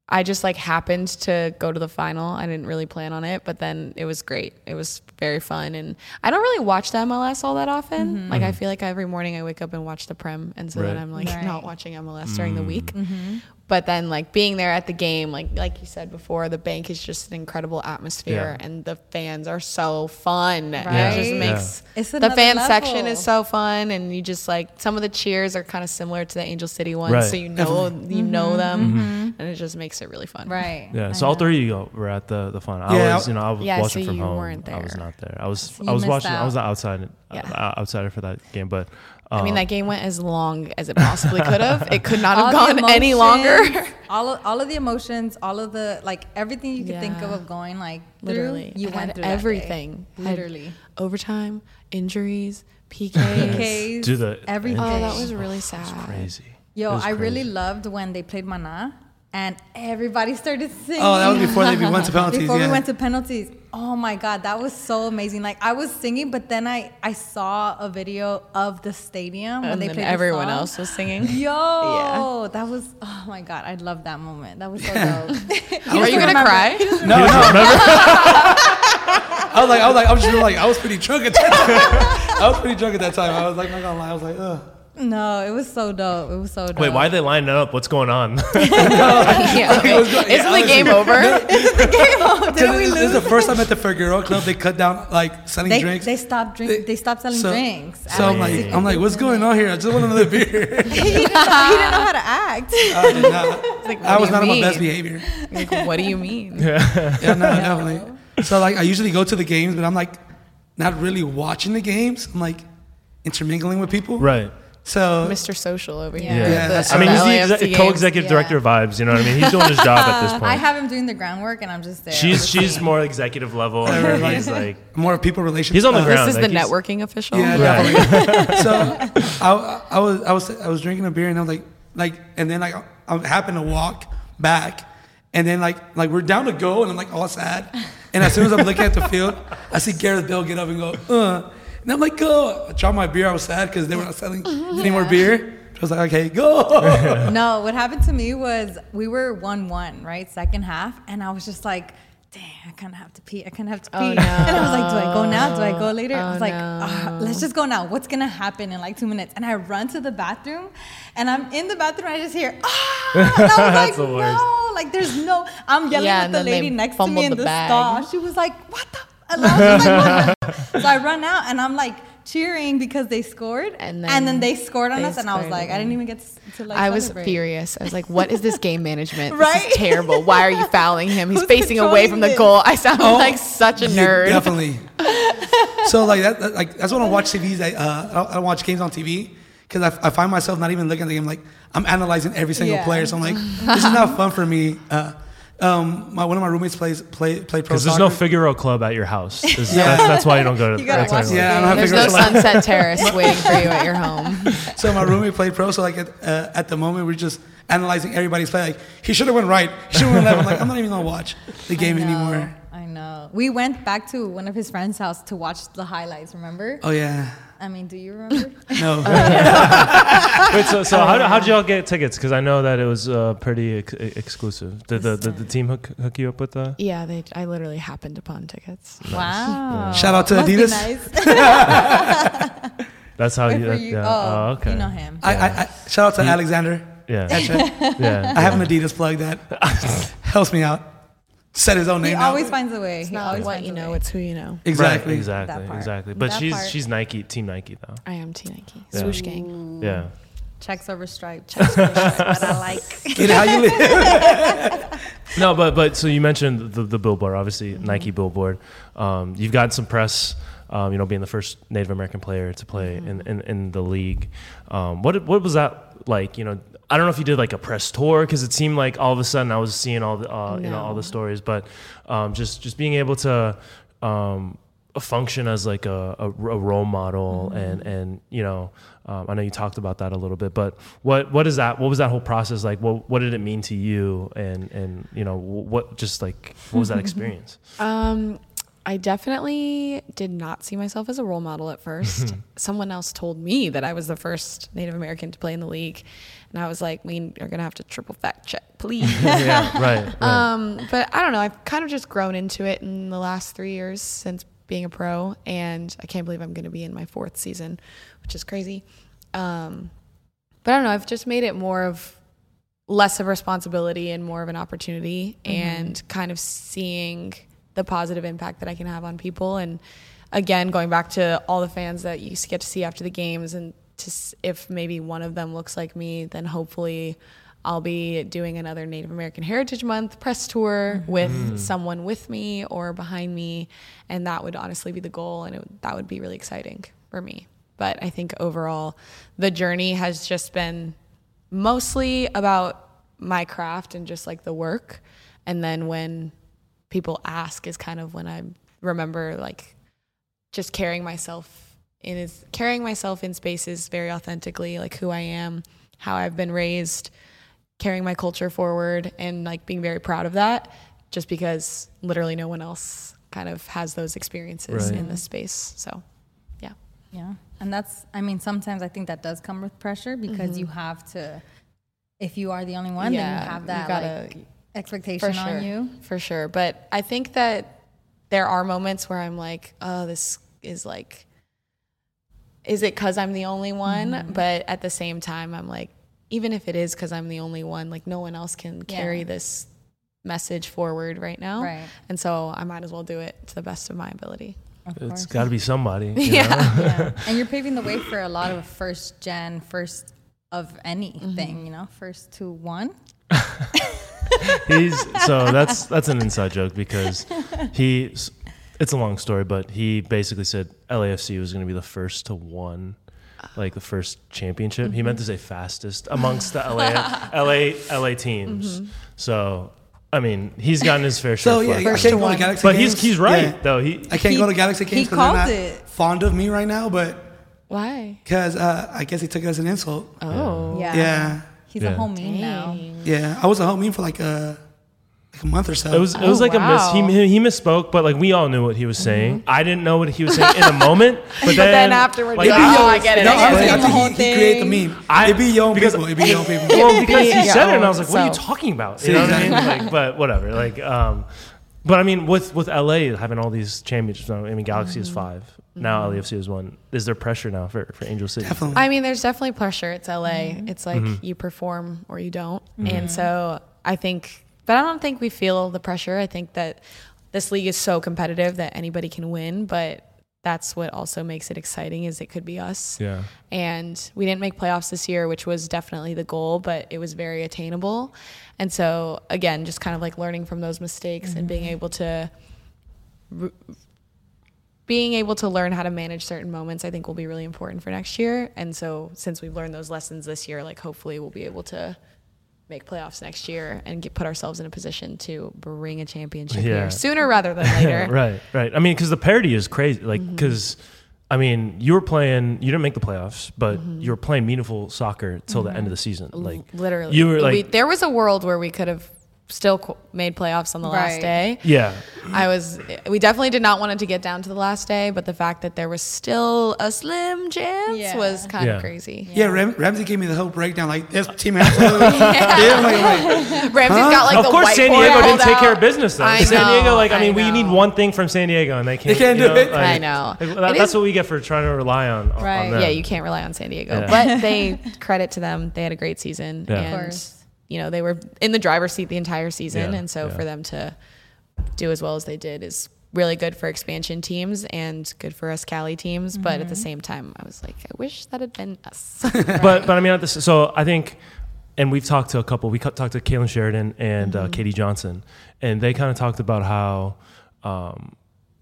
I just like happened to go to the final. I didn't really plan on it, but then it was great. It was very fun. And I don't really watch the M L S all that often. Mm-hmm. Like I feel like every morning I wake up and watch the Prem. And so right. then I'm like right. not watching M L S mm. during the week. Mm-hmm. But then like being there at the game, like like you said before, the bank is just an incredible atmosphere yeah. and the fans are so fun. Right? Yeah. It just makes yeah. it's the fan level. Section is so fun and you just like some of the cheers are kind of similar to the Angel City ones. Right. So you know Definitely. you mm-hmm. know them mm-hmm. and it just makes it really fun. Right. Yeah. So all three of you were at the, the final. Yeah. I was you know, I was yeah, watching so from you home. Weren't there. I was not there. I was you I was watching out. I was an outside yeah. outsider for that game, but I mean, that game went as long as it possibly could have. It could not have gone emotions, any longer. All of, all of the emotions, all of the, like, everything you could yeah. think of of going, like, literally, through, you went through everything. Literally. Had overtime, injuries, P Ks. P Ks. Do the everything. Oh, that was really sad. It was crazy. Yo, was I crazy. really loved when they played Mana and everybody started singing. Oh, that was before they went to penalties. Before yeah. we went to penalties. Oh my God, that was so amazing. Like I was singing, but then I, I saw a video of the stadium when and they played everyone the song. else was singing. Yo, yeah. that was, oh my God, I loved that moment. That was so yeah. dope. Are you going to cry? No, no. I was like, I was like, I'm just like, I was pretty drunk at that time. I was pretty drunk at that time. I was like, not gonna lie. I was like, ugh. No, it was so dope. It was so dope. Wait, why are they lining up? What's going on? no, like, yeah, okay. Isn't yeah, the game over? Isn't the game over? Did we lose? This is the first time at the Figueroa Club they cut down like selling they, drinks. They stopped drink. They, they stopped selling so, drinks. So I'm like, I'm like, what's going on here? I just want another beer. he, didn't, he didn't know how to act. I did not. Like, I was not mean? on my best behavior. Like, what do you mean? Yeah, yeah no, no, definitely. So like, I usually go to the games, but I'm like, not really watching the games. I'm like, intermingling with people. Right. So Mister Social over here. Yeah, yeah. The, I mean, he's the exe- co-executive yeah. director of Vibes. You know what I mean? He's doing his job uh, at this point. I have him doing the groundwork, and I'm just there. She's she's team. more executive level. And he's like more people relations. He's on the uh, ground. This is like the networking official. Yeah, right. Right. So I, I was I was I was drinking a beer, and I was like like, and then like I happened to walk back, and then like like we're down to go, and I'm like all sad, and as soon as I'm looking at the field, I see Gareth Bale get up and go, uh. And I'm like, go. I dropped my beer. I was sad because they were not selling yeah. any more beer. I was like, okay, go. No, what happened to me was we were one one, right? Second half. And I was just like, dang, I kind of have to pee. I kind of have to pee. Oh, no. And I was like, do I go now? Do I go later? Oh, I was like, no. oh, let's just go now. What's going to happen in like two minutes? And I run to the bathroom. And I'm in the bathroom. And I just hear, ah. And I was like, the no. Like, there's no. I'm yelling yeah, at the lady next to me in the, the stall. She was like, what the? I like, so I run out and I'm like cheering because they scored, and then, and then they scored on they us, and I was like, I didn't even get to like. I celebrate. was furious. I was like, what is this game management? Right? This is terrible. Why are you fouling him? He's Who's facing away from the goal. I sound oh, like such a nerd. Definitely. So like that, that like that's when I watch T Vs. I uh I don't, I don't watch games on T V because I, I find myself not even looking at the game. Like I'm analyzing every single yeah. player. So I'm like, this is not fun for me. Uh, Um, my one of my roommates plays play play pro. Because there's no Figueroa Club at your house. Yeah. That's, that's why you don't go to. You that's watch yeah, I don't have there's Figueroa no Club. Sunset Terrace waiting for you at your home. So my roommate played pro. So like at, uh, at the moment we're just analyzing everybody's play. Like, he should have went right. He should have went left. I'm like, I'm not even going to watch the game I know, anymore. I know. We went back to one of his friend's house to watch the highlights, remember? Oh, yeah. I mean, do you remember? No. Wait, so so how, how did y'all get tickets? Because I know that it was uh, pretty ex- exclusive. Did the, the, the team hook, hook you up with that? Yeah, they. I literally happened upon tickets. Wow. Yeah. Shout out to Must Adidas. Nice. That's how you, that, you. Yeah. Oh, oh, okay. You know him. I, I, I, shout out to he, Alexander. Yeah. yeah. I have an Adidas plug that helps me out. Said his own name. He always out. finds a way. It's he not always what finds you know, way. It's who you know. Exactly. Right, exactly. Exactly. But that she's part. she's Nike, Team Nike though. I am Team Nike. Yeah. Swoosh gang. Ooh. Yeah. Checks over stripes. Checks over stripes. What I like. Get how you live. No, but but so you mentioned the the billboard, obviously mm-hmm. Nike billboard. Um, you've gotten some press. Um, you know, being the first Native American player to play mm-hmm. in, in in the league. Um, what what was that like? You know. I don't know if you did like a press tour because it seemed like all of a sudden I was seeing all the uh, no. you know all the stories, but um, just just being able to um, function as like a, a, a role model mm-hmm. and and you know um, I know you talked about that a little bit, but what what is that? What was that whole process like? What what did it mean to you? And and you know what just like what was that experience? um, I definitely did not see myself as a role model at first. Someone else told me that I was the first Native American to play in the league. And I was like, we are going to have to triple fact check, please. yeah, right, right. Um, but I don't know. I've kind of just grown into it in the last three years since being a pro. And I can't believe I'm going to be in my fourth season, which is crazy. Um, but I don't know. I've just made it more of less of a responsibility and more of an opportunity mm-hmm. and kind of seeing the positive impact that I can have on people. And again, going back to all the fans that you get to see after the games, and to s- if maybe one of them looks like me, then hopefully I'll be doing another Native American Heritage Month press tour mm-hmm. with someone with me or behind me. And that would honestly be the goal. And it, that would be really exciting for me. But I think overall, the journey has just been mostly about my craft and just like the work. And then when people ask is kind of when I remember like just carrying myself in is carrying myself in spaces very authentically, like who I am, how I've been raised, carrying my culture forward, and like being very proud of that just because literally no one else kind of has those experiences right. in this space. So yeah. Yeah. And that's, I mean, sometimes I think that does come with pressure because mm-hmm. you have to, if you are the only one, yeah, then you have that you gotta, like, expectation sure. on you for sure. But I think that there are moments where I'm like, oh, this is like, is it because I'm the only one? Mm-hmm. But at the same time, I'm like, even if it is because I'm the only one, like no one else can carry yeah. this message forward right now. Right. And so I might as well do it to the best of my ability. Of it's got to be somebody. You yeah. know? yeah. And you're paving the way for a lot of first gen, first of anything, mm-hmm. you know, first to one. He's so that's that's an inside joke because he it's a long story, but he basically said L A F C was going to be the first to won like the first championship. Mm-hmm. He meant to say fastest amongst the L A L A L A teams. Mm-hmm. So I mean, he's gotten his fair share. So yeah, I can't go to Galaxy but games. he's he's right yeah. though. He I can't he, go to Galaxy games because they're not it. fond of me right now. But why? Because uh, I guess he took it as an insult. Oh yeah. yeah. He's yeah. a whole meme now. Yeah, I was a whole meme for like a like a month or so. It was it was oh, like wow. a miss. He he misspoke, but like we all knew what he was saying. Mm-hmm. I didn't know what he was saying in the moment, but, but then, then afterwards, like, oh, I get it. No, I get it. The whole he, thing. He created the meme. I, it be your own because, people. It be your own people. Well, because he said it, and I was like, "What are you talking about?" You know what I mean? Like, but whatever. Like, um, but I mean, with with L A having all these championships, I mean, Galaxy mm-hmm. is five. Now L A F C is one. Is there pressure now for, for Angel City? Definitely. I mean, there's definitely pressure. It's L A. Mm-hmm. It's like mm-hmm. you perform or you don't. Mm-hmm. And so I think, but I don't think we feel the pressure. I think that this league is so competitive that anybody can win, but that's what also makes it exciting is it could be us. Yeah. And we didn't make playoffs this year, which was definitely the goal, but it was very attainable. And so again, just kind of like learning from those mistakes mm-hmm. and being able to re- being able to learn how to manage certain moments, I think will be really important for next year. And so since we've learned those lessons this year, like hopefully we'll be able to make playoffs next year and get, put ourselves in a position to bring a championship yeah. here sooner rather than later. Right, right. I mean, because the parity is crazy. Like, because I mean, you were playing, you didn't make the playoffs, but mm-hmm. you were playing meaningful soccer till mm-hmm. the end of the season. Like literally, you were like, we, there was a world where we could have still qu- made playoffs on the right. last day. Yeah. I was, we definitely did not want it to get down to the last day, but the fact that there was still a slim chance yeah. was kind yeah. of crazy. Yeah. yeah Ram- Ramsey gave me the whole breakdown. Like this team has to lose. yeah. like, like, Ramsey's huh? got like of the whiteboard. Of course San Diego didn't out. take care of business though. I know, San Diego, like, I mean, I we need one thing from San Diego and they can't, they can't you know, do it. Like, I know. Like, that, it that's is, what we get for trying to rely on, right. on them. Yeah. You can't rely on San Diego, yeah. but they credit to them. They had a great season. Yeah. And of course. You know, they were in the driver's seat the entire season. Yeah, and so yeah. for them to do as well as they did is really good for expansion teams and good for us Cali teams. Mm-hmm. But at the same time, I was like, I wish that had been us. right. But but I mean, at this, so I think, and we've talked to a couple, we talked to Kaylin Sheridan and mm-hmm. uh, Katie Johnson, and they kind of talked about how, um,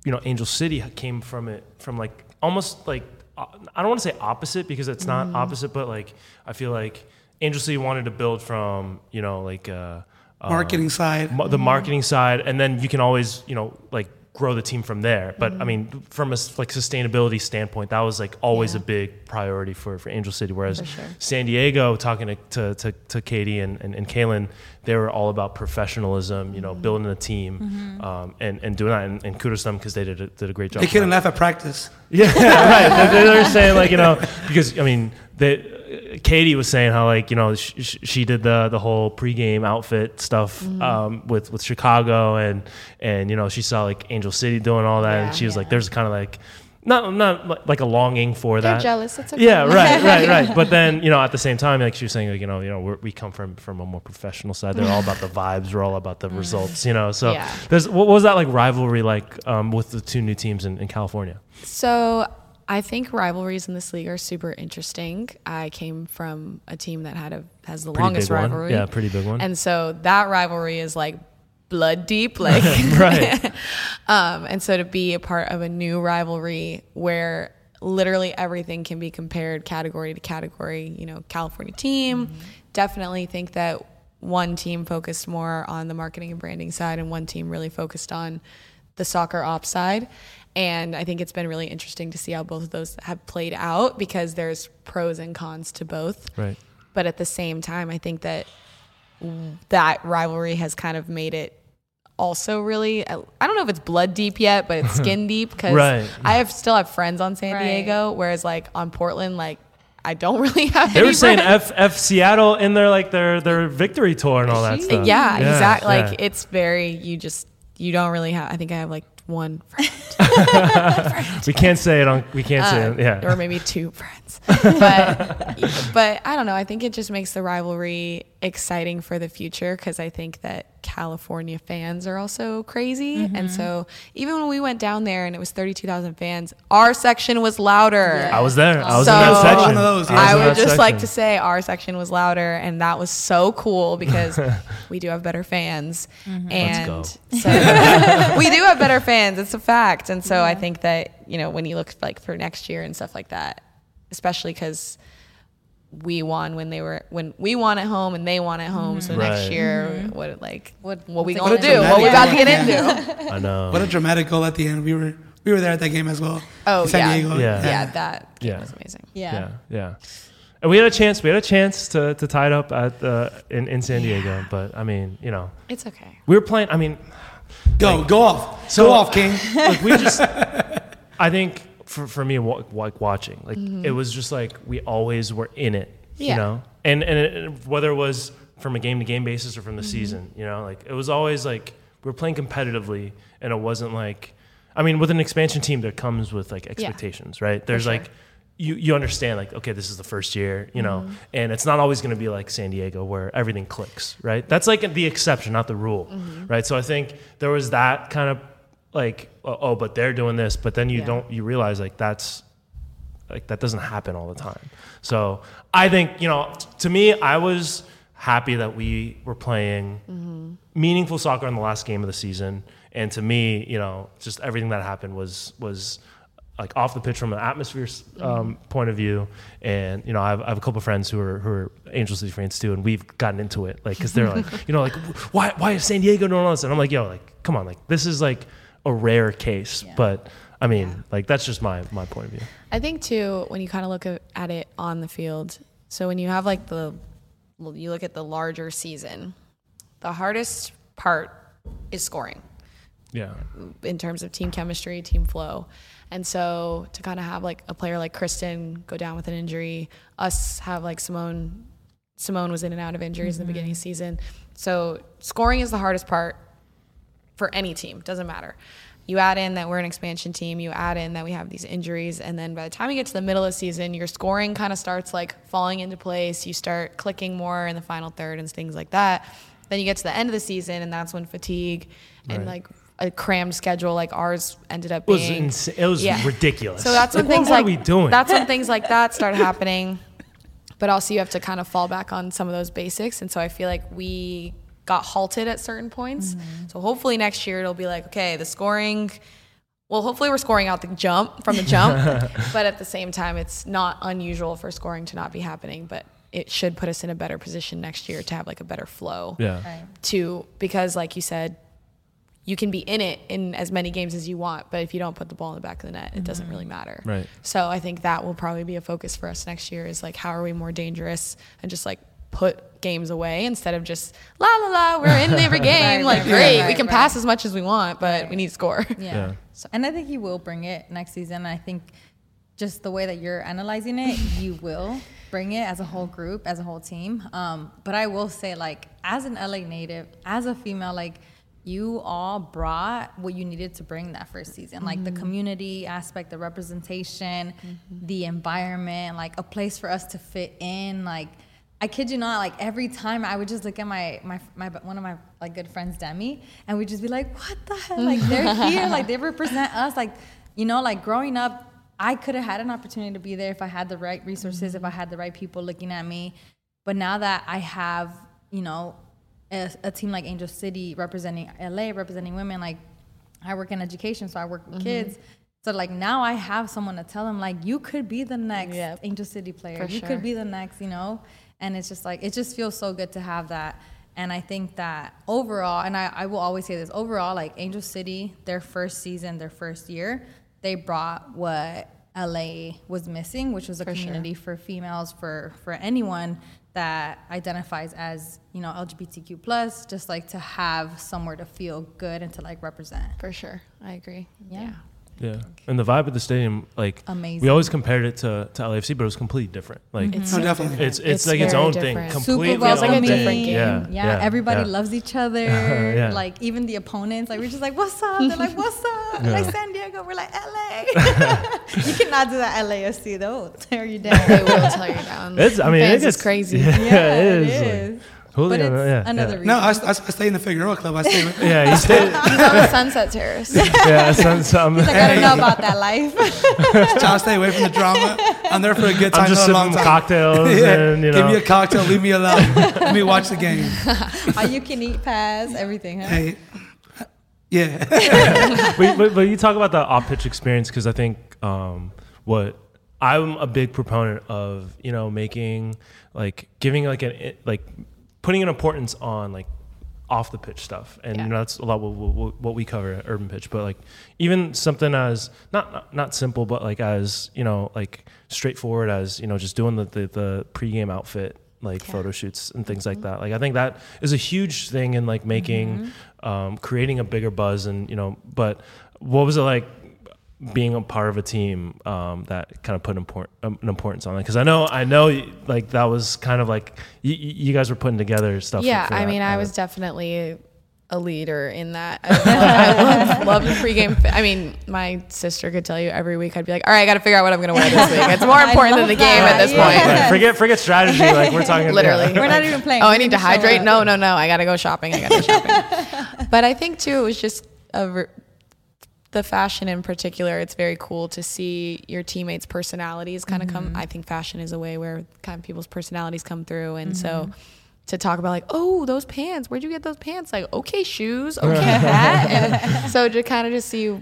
you know, Angel City came from it, from like almost like, I don't want to say opposite because it's not mm-hmm. opposite, but like, I feel like, Angel City wanted to build from, you know, like uh, marketing um, side, ma- the mm-hmm. marketing side, and then you can always, you know, like grow the team from there. But mm-hmm. I mean, from a like sustainability standpoint, that was like always yeah. a big priority for, for Angel City. Whereas sure. San Diego, talking to to to, to Katie and, and and Kaylin, they were all about professionalism, you know, mm-hmm. building a team, mm-hmm. um, and and doing that. And, and kudos to them because they did a, did a great job. They couldn't laugh at practice. Yeah, right. they, they were saying like, you know, because I mean they. Katie was saying how like you know she, she did the the whole pregame outfit stuff mm-hmm. um, with with Chicago and and you know she saw like Angel City doing all that yeah, and she was yeah. like there's kind of like not not like a longing for They're that jealous it's okay. yeah right right right but then you know at the same time like she was saying like you know you know we're, we come from from a more professional side they're all about the vibes we're all about the mm. results you know so yeah. there's what was that like rivalry like um, with the two new teams in, in California? So I think rivalries in this league are super interesting. I came from a team that had a has the pretty longest big rivalry. One. Yeah, pretty big one. And so that rivalry is like blood deep, like right. um, and so to be a part of a new rivalry where literally everything can be compared category to category, you know, California team, mm-hmm. definitely think that one team focused more on the marketing and branding side and one team really focused on the soccer ops side. And I think it's been really interesting to see how both of those have played out because there's pros and cons to both. Right. But at the same time, I think that that rivalry has kind of made it also really, I don't know if it's blood deep yet, but it's skin deep because right. I have still have friends on San right. Diego, whereas like on Portland, like I don't really have They any were saying friends. F F Seattle in their like their, their victory tour and all that stuff. Yeah, yeah exactly. Yeah. Like it's very, you just, you don't really have, I think I have like, one friend. friend. We can't say it on. We can't uh, say it. Yeah. Or maybe two friends. But but I don't know. I think it just makes the rivalry exciting for the future because I think that California fans are also crazy, mm-hmm. and so even when we went down there and it was thirty-two thousand fans, our section was louder. Yeah. I was there. I was so in that section. I, was I would just section. like to say our section was louder, and that was so cool because we do have better fans, mm-hmm. and Let's go. so we do have better fans. It's a fact. And so yeah. I think that, you know, when you look like for next year and stuff like that, especially because we won when they were when we won at home and they won at home. Mm-hmm. So right. next year, mm-hmm. what like what what we gonna do? What we about to get into? I know. What a dramatic goal at the end. We were we were there at that game as well. Oh San yeah. Diego. yeah, yeah, that game yeah. was amazing. Yeah, yeah, yeah. And we had a chance. We had a chance to to tie it up at uh, in in San Diego. Yeah. But I mean, you know, it's okay. We were playing. I mean. Go, like, go off. So, go off, King. Like we just, I think for for me, like watching, like mm-hmm. it was just like we always were in it, yeah. you know? And, and it, whether it was from a game-to-game basis or from the mm-hmm. season, you know? Like it was always like we were playing competitively and it wasn't like, I mean, with an expansion team, there comes with like expectations, yeah. right? There's sure. like, you you understand like, okay, this is the first year, you know, mm-hmm. and it's not always going to be like San Diego where everything clicks, right? That's like the exception, not the rule, mm-hmm. right? So I think there was that kind of like, oh, but they're doing this, but then you yeah. don't, you realize like that's, like that doesn't happen all the time. So I think, you know, t- to me, I was happy that we were playing mm-hmm. meaningful soccer in the last game of the season. And to me, you know, just everything that happened was, was, like off the pitch from an atmosphere um, point of view, and you know I have, I have a couple of friends who are who are Angel City fans too, and we've gotten into it like because they're like you know like why why is San Diego doing all this? And I'm like yo like come on like this is like a rare case, yeah. but I mean, yeah. like that's just my, my point of view. I think too, when you kind of look at it on the field, so when you have like the, you look at the larger season, the hardest part is scoring. Yeah. In terms of team chemistry, team flow. And so to kind of have like a player like Kristen go down with an injury, us have like Simone, Simone was in and out of injuries mm-hmm. in the beginning of the season. So scoring is the hardest part for any team, doesn't matter. You add in that we're an expansion team, you add in that we have these injuries, and then by the time you get to the middle of the season, your scoring kind of starts like falling into place, you start clicking more in the final third and things like that. Then you get to the end of the season, and that's when fatigue and right. like a crammed schedule like ours ended up being. It was, ins- it was yeah. ridiculous. So that's when like, things what like, are we doing? That's when things like that start happening. But also you have to kind of fall back on some of those basics. And so I feel like we got halted at certain points. Mm-hmm. So hopefully next year it'll be like, okay, the scoring, well, hopefully we're scoring out the jump from the jump. But at the same time, it's not unusual for scoring to not be happening. But it should put us in a better position next year to have like a better flow. Yeah. Right. To, because like you said, you can be in it in as many games as you want, but if you don't put the ball in the back of the net, it doesn't really matter. Right. So I think that will probably be a focus for us next year is like, how are we more dangerous and just like put games away instead of just la la la, we're in every game. right, like right, great, right, we can right. pass as much as we want, but right. we need to score. Yeah. yeah. So, and I think he will bring it next season. I think just the way that you're analyzing it, you will bring it as a whole group, as a whole team. Um, but I will say like, as an L A native, as a female, like, you all brought what you needed to bring that first season, like mm-hmm. the community aspect, the representation, mm-hmm. the environment, like a place for us to fit in. Like, I kid you not, like every time I would just look at my, my, my one of my like good friends, Demi, and we'd just be like, what the hell? Like they're here, like they represent us. Like, you know, like growing up, I could have had an opportunity to be there if I had the right resources, mm-hmm. if I had the right people looking at me. But now that I have, you know, A, a team like Angel City representing L A, representing women, like I work in education, so I work with mm-hmm. kids. So like now I have someone to tell them like, you could be the next yep. Angel City player. For you sure. could be the next, you know? And it's just like, it just feels so good to have that. And I think that overall, and I, I will always say this, overall, like Angel City, their first season, their first year, they brought what L A was missing, which was a for community sure. for females, for, for anyone that identifies as, you know, L G B T Q plus, just like to have somewhere to feel good and to like represent. For sure. I agree. Yeah. Yeah. yeah. And the vibe of the stadium, like amazing. We always compared it to, to L A F C, but it was completely different. Like mm-hmm. it's, so different. It's, it's, it's like its own different. Thing. Completely feels like a different game. Yeah. yeah. yeah. Everybody yeah. loves each other. yeah. Like even the opponents, like we're just like, what's up? They're like, what's up? Yeah. Like San Diego, we're like L A. You cannot do that at L A F C. They'll tear you down. They will tear you down. It's, I mean, it gets crazy. Yeah, yeah it is. It is. Like, Julio, but it's yeah, another yeah. reason. No, I, I, I stay in the Figueroa Club. I stay with Yeah, you stay. He's on the Sunset Terrace. yeah, Sunset. I'm He's like, I don't know about that life. Trying to stay away from the drama. I'm there for a good time. I'm just sipping a long time. Cocktails. yeah. and, you know. Give me a cocktail. Leave me alone. Let me watch the game. All you can eat pass, everything, huh? Hey, yeah. but, but, but you talk about the off-pitch experience because I think um, what I'm a big proponent of, you know, making, like, giving, like, an, like, putting an importance on like off the pitch stuff, and yeah. you know, that's a lot what, what, what we cover at Urban Pitch. But like even something as not not simple, but like as you know, like straightforward as you know, just doing the the, the pregame outfit like yeah. photo shoots and things mm-hmm. like that. Like I think that is a huge thing in like making, mm-hmm. um, creating a bigger buzz, and you know. But what was it like? Being a part of a team um, that kind of put import, um, an importance on it, because I know I know like that was kind of like you, you guys were putting together stuff. Yeah, for, for I mean, I was of. definitely a leader in that. I love the pregame. Fi- I mean, my sister could tell you every week I'd be like, "All right, I got to figure out what I'm going to wear this week." It's more important than the game that. at this yeah. point. Right. Forget forget strategy. Like we're talking literally. About. We're not even playing. Oh, I need to hydrate. No, no, no. I got to go shopping. I got to go shopping. But I think too, it was just a. Re- The fashion in particular, it's very cool to see your teammates' personalities kind of mm-hmm. come. I think fashion is a way where kind of people's personalities come through. And mm-hmm. so to talk about like, oh, those pants, where'd you get those pants? Like, okay, shoes, okay, hat. And so to kind of just see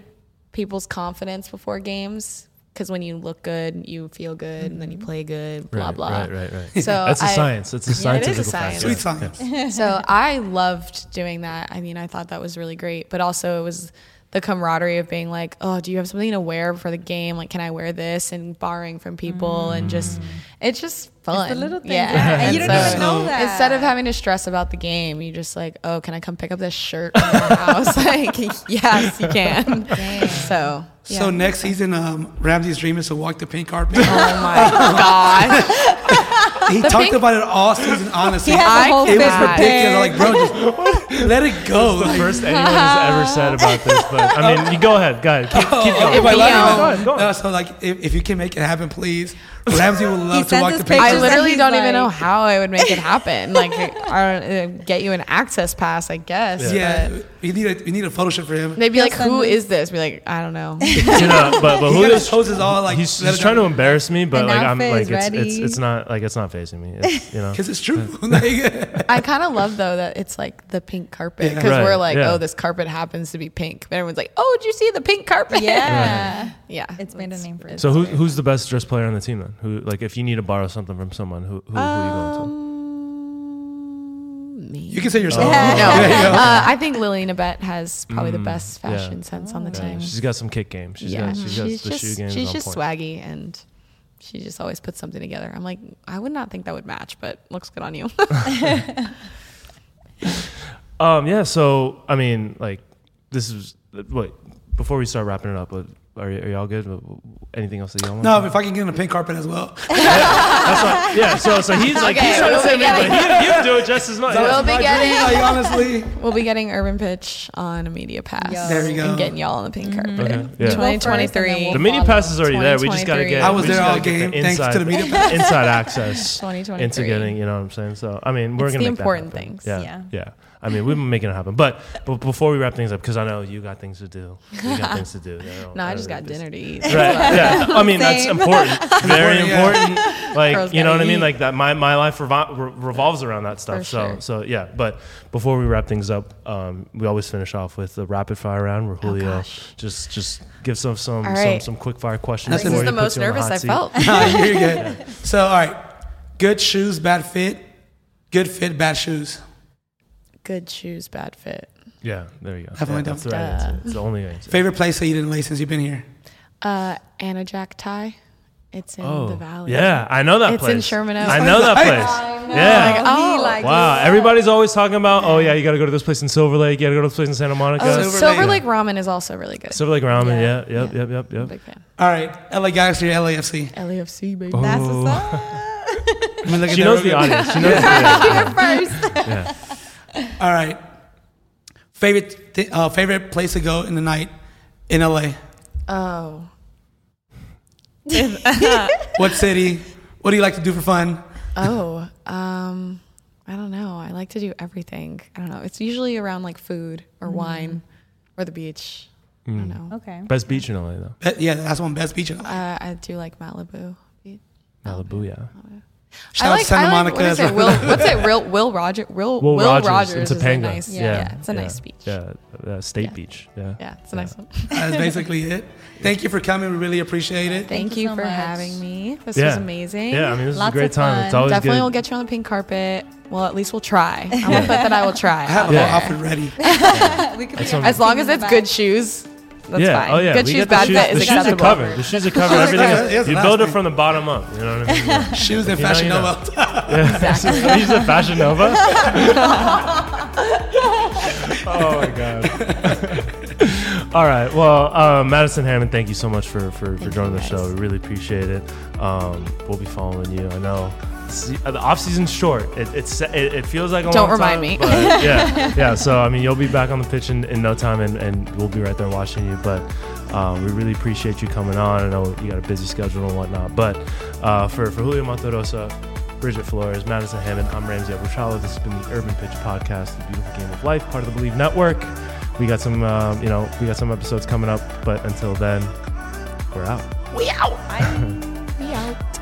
people's confidence before games. Because when you look good, you feel good, and then you play good, blah, right, blah. Right, right, right. So That's I, a science. That's a science. Yeah, it is a science. Sweet science. So I loved doing that. I mean, I thought that was really great. But also it was the camaraderie of being like, oh, do you have something to wear for the game? Like, can I wear this? And borrowing from people mm. and just, it's just fun. It's the little things. Yeah. yeah. And you so don't even know that. Instead of having to stress about the game, you just like, oh, can I come pick up this shirt from your house? Like, yes, you can. Dang. So. Yeah, so next season, um, Ramsey's dream is to walk the pink carpet. Oh my God! He the talked pink? About it all season. Honestly, yeah, it was ridiculous. I'm like, bro, just let it go. It's the first anyone has ever said about this, but I mean, you go ahead, go ahead, keep, keep going. If I love you, go ahead, go ahead. Uh, so like, if, if you can make it happen, please. Ramsey would love to walk the pink carpet. I literally don't like... even know how I would make it happen. Like, I don't, uh, get you an access pass, I guess. Yeah, yeah. We need a we need a photo shoot for him. They'd be like, who is this? We're like, I don't know. You know, but but Julio's poses all like he's, he's trying to embarrass me, but like I'm like it's, it's it's not like it's not facing me, it's, you know, because it's true. I kind of love though that it's like the pink carpet because yeah. right. we're like, yeah. oh, this carpet happens to be pink, but everyone's like, oh, did you see the pink carpet? Yeah, right. yeah, it's made a name for it. So who who's the best dressed player on the team then? Who like if you need to borrow something from someone, who who, um, who are you going to? Me. You can say yourself. Oh. No, uh, I think Lily Nabette has probably mm, the best fashion yeah. sense on the yeah. team. She's got some kick game. She's yeah. got, she's she's got the just, shoe game. She's just point. swaggy, and she just always puts something together. I'm like, I would not think that would match, but looks good on you. um, yeah. So I mean, like, this is wait. Before we start wrapping it up, are, are y'all good? Anything else that y'all want? No, to if I can get in a pink carpet as well. yeah, that's what, yeah, so so he's like, okay, he's trying we'll to say me, but he, he would do it just as much. We'll be getting, like, honestly. We'll be getting Urban Pitch on a media pass. Yo. There we go. And getting y'all on the pink carpet. Okay, yeah. twenty twenty-three. We'll the media pass is already there. We just got to get I was there all game. The inside, thanks to the media pass. Inside access into getting, you know what I'm saying? So, I mean, we're going to make the important that things. Yeah. Yeah. yeah. I mean, we've been making it happen. But but before we wrap things up, because I know you got things to do. You got things to do. No, I just got dinner to eat. Right, yeah. I mean, that's important. Very important. Like, you know what I mean? Like, that. my my life revol- revolves around that stuff. So, so yeah. But before we wrap things up, um, we always finish off with the rapid fire round where Julio just just gives some some some, some quick fire questions. This is the most nervous I felt. You're good. So, all right. Good shoes, bad fit. Good fit, bad shoes. Good shoes, bad fit. Yeah, there you go. Yeah, that's the right answer. It's the only answer. Favorite place that you didn't lay since you've been here? Uh, Anajack Thai. It's in oh, the valley. Yeah, I know that it's place. It's in Sherman Oaks. I know that place. I know. Yeah. Like, oh, like wow. It. Everybody's always talking about, oh, yeah, you got to go to this place in Silver Lake. You got to go to this place in Santa Monica. Oh, Silver, Silver Lake. Lake ramen is also really good. Silver Lake ramen, yeah. yeah. Yep, yeah. yep, yep, yep. Big fan. All right. L A Galaxy or L A F C? L A F C, baby. Oh. That's what's up. I mean, she knows the audience. She knows the audience. You're first. Yeah. All right. Favorite th- uh, favorite place to go in the night in L A? Oh. What city? What do you like to do for fun? Oh, um, I don't know. I like to do everything. I don't know. It's usually around like food or mm. wine or the beach. Mm. I don't know. Okay. Best beach in L A though. Be- yeah, that's one best beach in L A. Uh, I do like Malibu. Malibu, yeah. Malibu. Shout I like Santa Monica. Like, what Will, what's it? Real, Will Roger, Will, Will Rogers. Rogers it's a penguin. Nice, yeah. Yeah. yeah, it's a yeah. nice beach. Yeah, uh, State yeah. Beach. Yeah, yeah, it's a yeah. nice one. That's basically it. Thank you for coming. We really appreciate it. Thank, Thank you, you so for much. having me. This yeah. was amazing. Yeah, I mean, this Lots was a great time. It's always Definitely, good. We'll get you on the pink carpet. Well, at least we'll try. I will put that I will try. I have a yeah. outfit ready. yeah. we could be as long as it's good shoes. That's yeah. fine. Oh, yeah. Good shoes, bad shoes, fit is acceptable. Covered. The shoes are covered. Everything is, you build it from the bottom up. You know what I mean? Yeah. Shoes and Fashion Nova. Exactly. You said Fashion Nova? Oh, my God. All right. Well, um, Madison Hammond, thank you so much for, for, for joining the show. We really appreciate it. Um, we'll be following you. I know. The off season's short. It, it's it, it feels like a don't long remind time, me. But yeah, yeah. So I mean, you'll be back on the pitch in, in no time, and, and we'll be right there watching you. But um, we really appreciate you coming on. I know you got a busy schedule and whatnot. But uh, for for Julio Monterrosa, Bridget Flores, Madison Hammond, I'm Ramsey Abushala. This has been the Urban Pitch Podcast, the beautiful game of life, part of the Believe Network. We got some, um, you know, we got some episodes coming up. But until then, we're out. We out. We out.